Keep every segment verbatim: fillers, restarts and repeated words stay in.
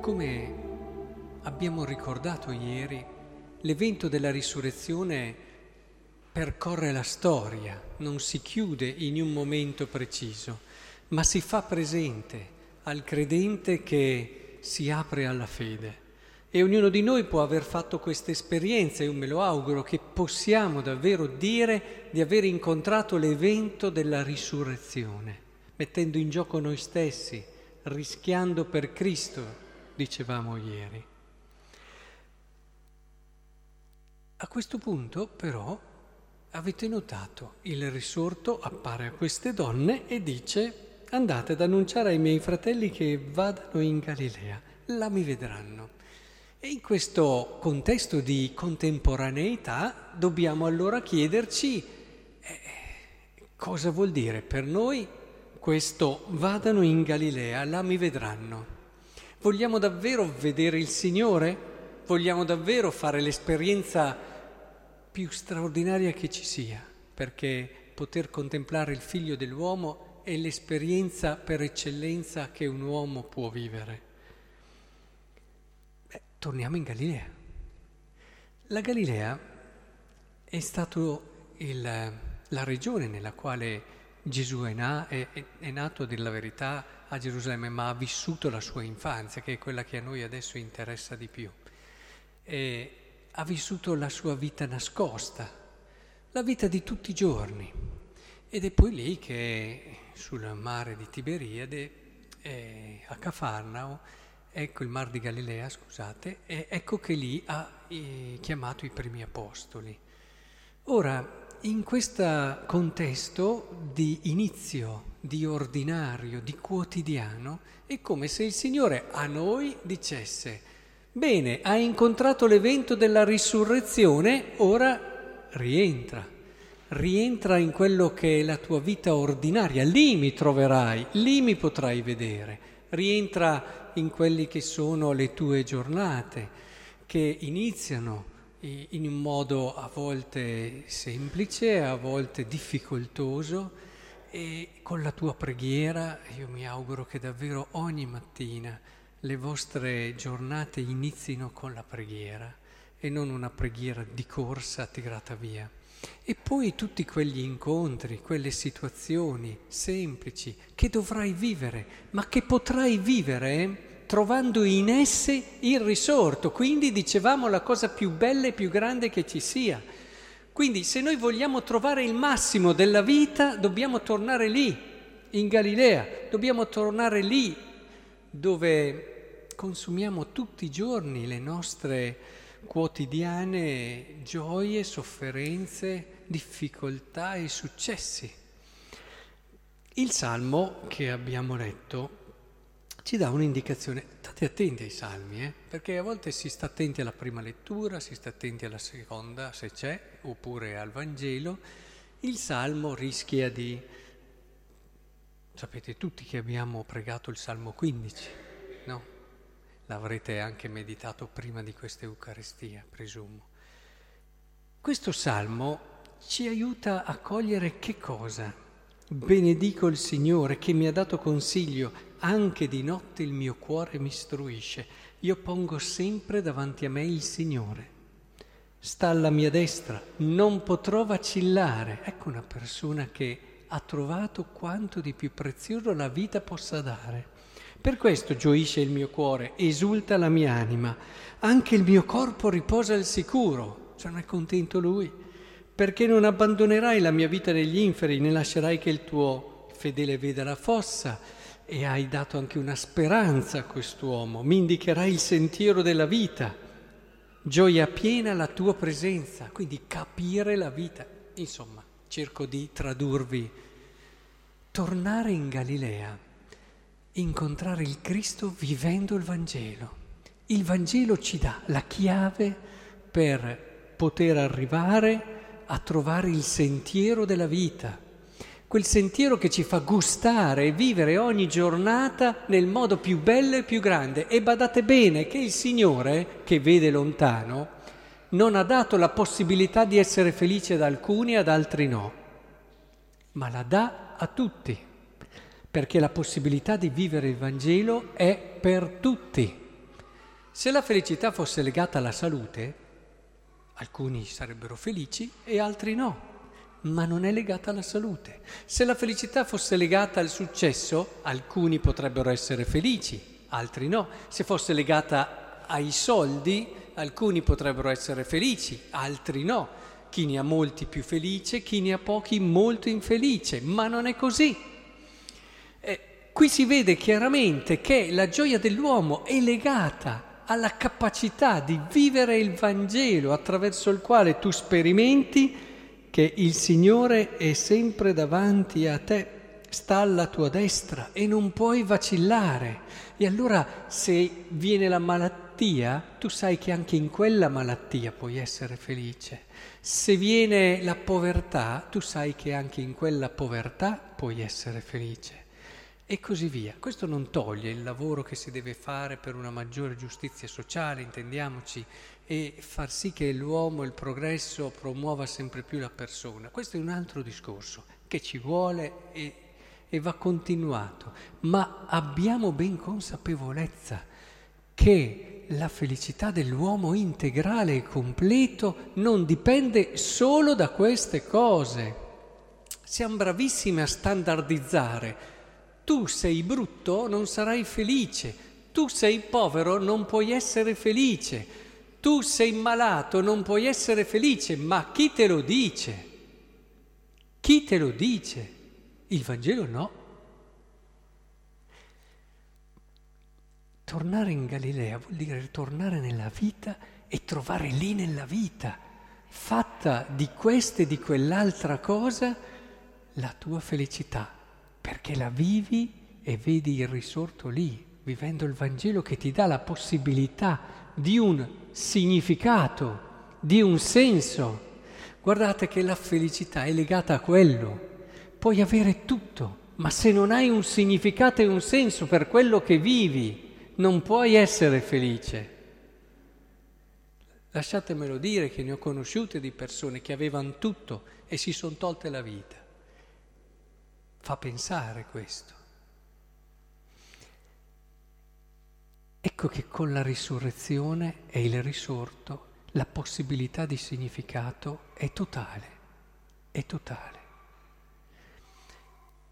Come abbiamo ricordato ieri, l'evento della risurrezione percorre la storia, non si chiude in un momento preciso, ma si fa presente al credente che si apre alla fede. E ognuno di noi può aver fatto questa esperienza, io me lo auguro, che possiamo davvero dire di aver incontrato l'evento della risurrezione, mettendo in gioco noi stessi, rischiando per Cristo, dicevamo ieri. A questo punto, però, avete notato, il risorto appare a queste donne e dice: andate ad annunciare ai miei fratelli che vadano in Galilea, là mi vedranno. E in questo contesto di contemporaneità dobbiamo allora chiederci eh, cosa vuol dire per noi questo vadano in Galilea, là mi vedranno. Vogliamo davvero vedere il Signore? Vogliamo davvero fare l'esperienza più straordinaria che ci sia? Perché poter contemplare il Figlio dell'uomo è l'esperienza per eccellenza che un uomo può vivere. Torniamo in Galilea. La Galilea è stato il, la regione nella quale Gesù è, na, è, è nato, a dir la verità, a Gerusalemme, ma ha vissuto la sua infanzia, che è quella che a noi adesso interessa di più. E ha vissuto la sua vita nascosta, la vita di tutti i giorni. Ed è poi lì che, sul mare di Tiberiade, eh, a Cafarnao, ecco il Mar di Galilea, scusate, e ecco che lì ha eh, chiamato i primi apostoli. Ora, in questo contesto di inizio, di ordinario, di quotidiano, è come se il Signore a noi dicesse: bene, hai incontrato l'evento della risurrezione, ora rientra, rientra in quello che è la tua vita ordinaria, lì mi troverai, lì mi potrai vedere. Rientra in quelli che sono le tue giornate, che iniziano in un modo a volte semplice, a volte difficoltoso, e con la tua preghiera. Io mi auguro che davvero ogni mattina le vostre giornate inizino con la preghiera e non una preghiera di corsa tirata via. E poi tutti quegli incontri, quelle situazioni semplici che dovrai vivere, ma che potrai vivere eh, trovando in esse il risorto. Quindi dicevamo la cosa più bella e più grande che ci sia. Quindi se noi vogliamo trovare il massimo della vita, dobbiamo tornare lì, in Galilea, dobbiamo tornare lì dove consumiamo tutti i giorni le nostre quotidiane gioie, sofferenze, difficoltà e successi. Il Salmo che abbiamo letto ci dà un'indicazione. State attenti ai Salmi, eh? Perché a volte si sta attenti alla prima lettura, si sta attenti alla seconda, se c'è, oppure al Vangelo. Il Salmo rischia di... Sapete tutti che abbiamo pregato il Salmo quindici, no? L'avrete anche meditato prima di questa Eucaristia, presumo. Questo Salmo ci aiuta a cogliere che cosa? Benedico il Signore che mi ha dato consiglio, anche di notte il mio cuore mi istruisce. Io pongo sempre davanti a me il Signore. Sta alla mia destra, non potrò vacillare. Ecco una persona che ha trovato quanto di più prezioso la vita possa dare. Per questo gioisce il mio cuore, esulta la mia anima, anche il mio corpo riposa al sicuro, cioè non è contento lui, perché non abbandonerai la mia vita negli inferi, né lascerai che il tuo fedele veda la fossa, e hai dato anche una speranza a quest'uomo, mi indicherai il sentiero della vita, gioia piena la tua presenza, quindi capire la vita. Insomma, cerco di tradurvi, tornare in Galilea, incontrare il Cristo vivendo il Vangelo. Il Vangelo ci dà la chiave per poter arrivare a trovare il sentiero della vita, quel sentiero che ci fa gustare e vivere ogni giornata nel modo più bello e più grande. E badate bene che il Signore, che vede lontano, non ha dato la possibilità di essere felice ad alcuni e ad altri no, ma la dà a tutti. Perché la possibilità di vivere il Vangelo è per tutti. Se la felicità fosse legata alla salute, alcuni sarebbero felici e altri no, ma non è legata alla salute. Se la felicità fosse legata al successo, alcuni potrebbero essere felici, altri no. Se fosse legata ai soldi, alcuni potrebbero essere felici, altri no. Chi ne ha molti più felice, chi ne ha pochi molto infelice, ma non è così. Eh, qui si vede chiaramente che la gioia dell'uomo è legata alla capacità di vivere il Vangelo, attraverso il quale tu sperimenti che il Signore è sempre davanti a te, sta alla tua destra e non puoi vacillare. E allora se viene la malattia, tu sai che anche in quella malattia puoi essere felice. Se viene la povertà, tu sai che anche in quella povertà puoi essere felice. E così via. Questo non toglie il lavoro che si deve fare per una maggiore giustizia sociale, intendiamoci, e far sì che l'uomo, il progresso, promuova sempre più la persona. Questo è un altro discorso che ci vuole e, e va continuato. Ma abbiamo ben consapevolezza che la felicità dell'uomo integrale e completo non dipende solo da queste cose. Siamo bravissimi a standardizzare. Tu sei brutto, non sarai felice. Tu sei povero, non puoi essere felice. Tu sei malato, non puoi essere felice. Ma chi te lo dice? Chi te lo dice? Il Vangelo no. Tornare in Galilea vuol dire ritornare nella vita e trovare lì nella vita, fatta di questa e di quell'altra cosa, la tua felicità. Perché la vivi e vedi il risorto lì, vivendo il Vangelo che ti dà la possibilità di un significato, di un senso. Guardate che la felicità è legata a quello. Puoi avere tutto, ma se non hai un significato e un senso per quello che vivi, non puoi essere felice. Lasciatemelo dire che ne ho conosciute di persone che avevano tutto e si sono tolte la vita. Fa pensare questo. Ecco che con la risurrezione e il risorto la possibilità di significato è totale, è totale.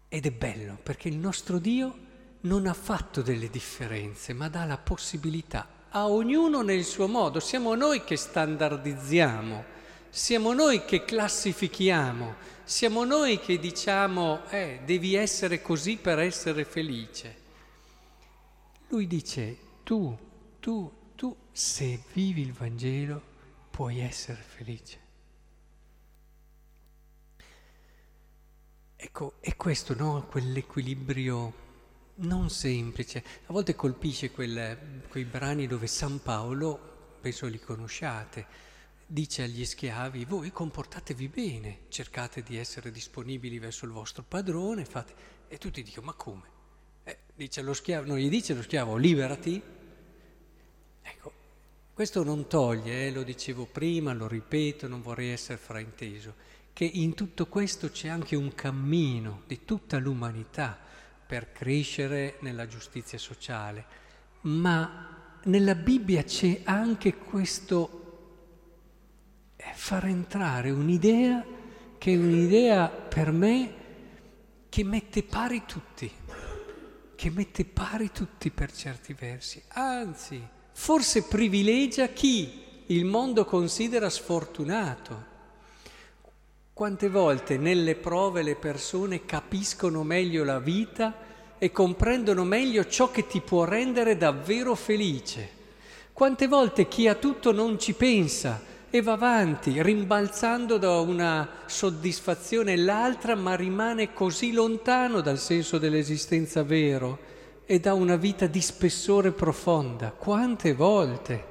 Ed è bello perché il nostro Dio non ha fatto delle differenze, ma dà la possibilità a ognuno nel suo modo. Siamo noi che standardizziamo. Siamo noi che classifichiamo, siamo noi che diciamo eh, devi essere così per essere felice. Lui dice tu, tu, tu, se vivi il Vangelo puoi essere felice. Ecco, è questo, no? Quell'equilibrio non semplice. A volte colpisce quel, quei brani dove San Paolo, penso li conosciate, dice agli schiavi: voi comportatevi bene, cercate di essere disponibili verso il vostro padrone, fate... e tutti dicono: ma come? Eh, dice allo schiavo, non gli dice lo schiavo: liberati? Ecco, questo non toglie, eh, lo dicevo prima, lo ripeto, non vorrei essere frainteso, che in tutto questo c'è anche un cammino di tutta l'umanità per crescere nella giustizia sociale, ma nella Bibbia c'è anche questo far entrare un'idea che è un'idea per me che mette pari tutti, che mette pari tutti per certi versi, anzi forse privilegia chi il mondo considera sfortunato. Quante volte nelle prove le persone capiscono meglio la vita e comprendono meglio ciò che ti può rendere davvero felice. Quante volte chi ha tutto non ci pensa e va avanti, rimbalzando da una soddisfazione all'altra, ma rimane così lontano dal senso dell'esistenza vero e da una vita di spessore profonda. Quante volte?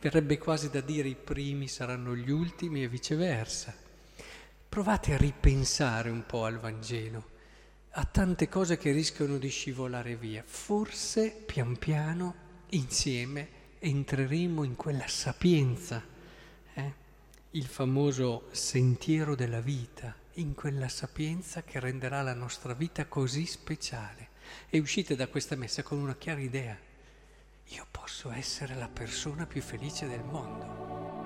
Verrebbe quasi da dire: i primi saranno gli ultimi e viceversa. Provate a ripensare un po' al Vangelo, a tante cose che rischiano di scivolare via. Forse, pian piano, insieme, entreremo in quella sapienza, eh? Il famoso sentiero della vita, in quella sapienza che renderà la nostra vita così speciale. E uscite da questa messa con una chiara idea io posso essere la persona più felice del mondo.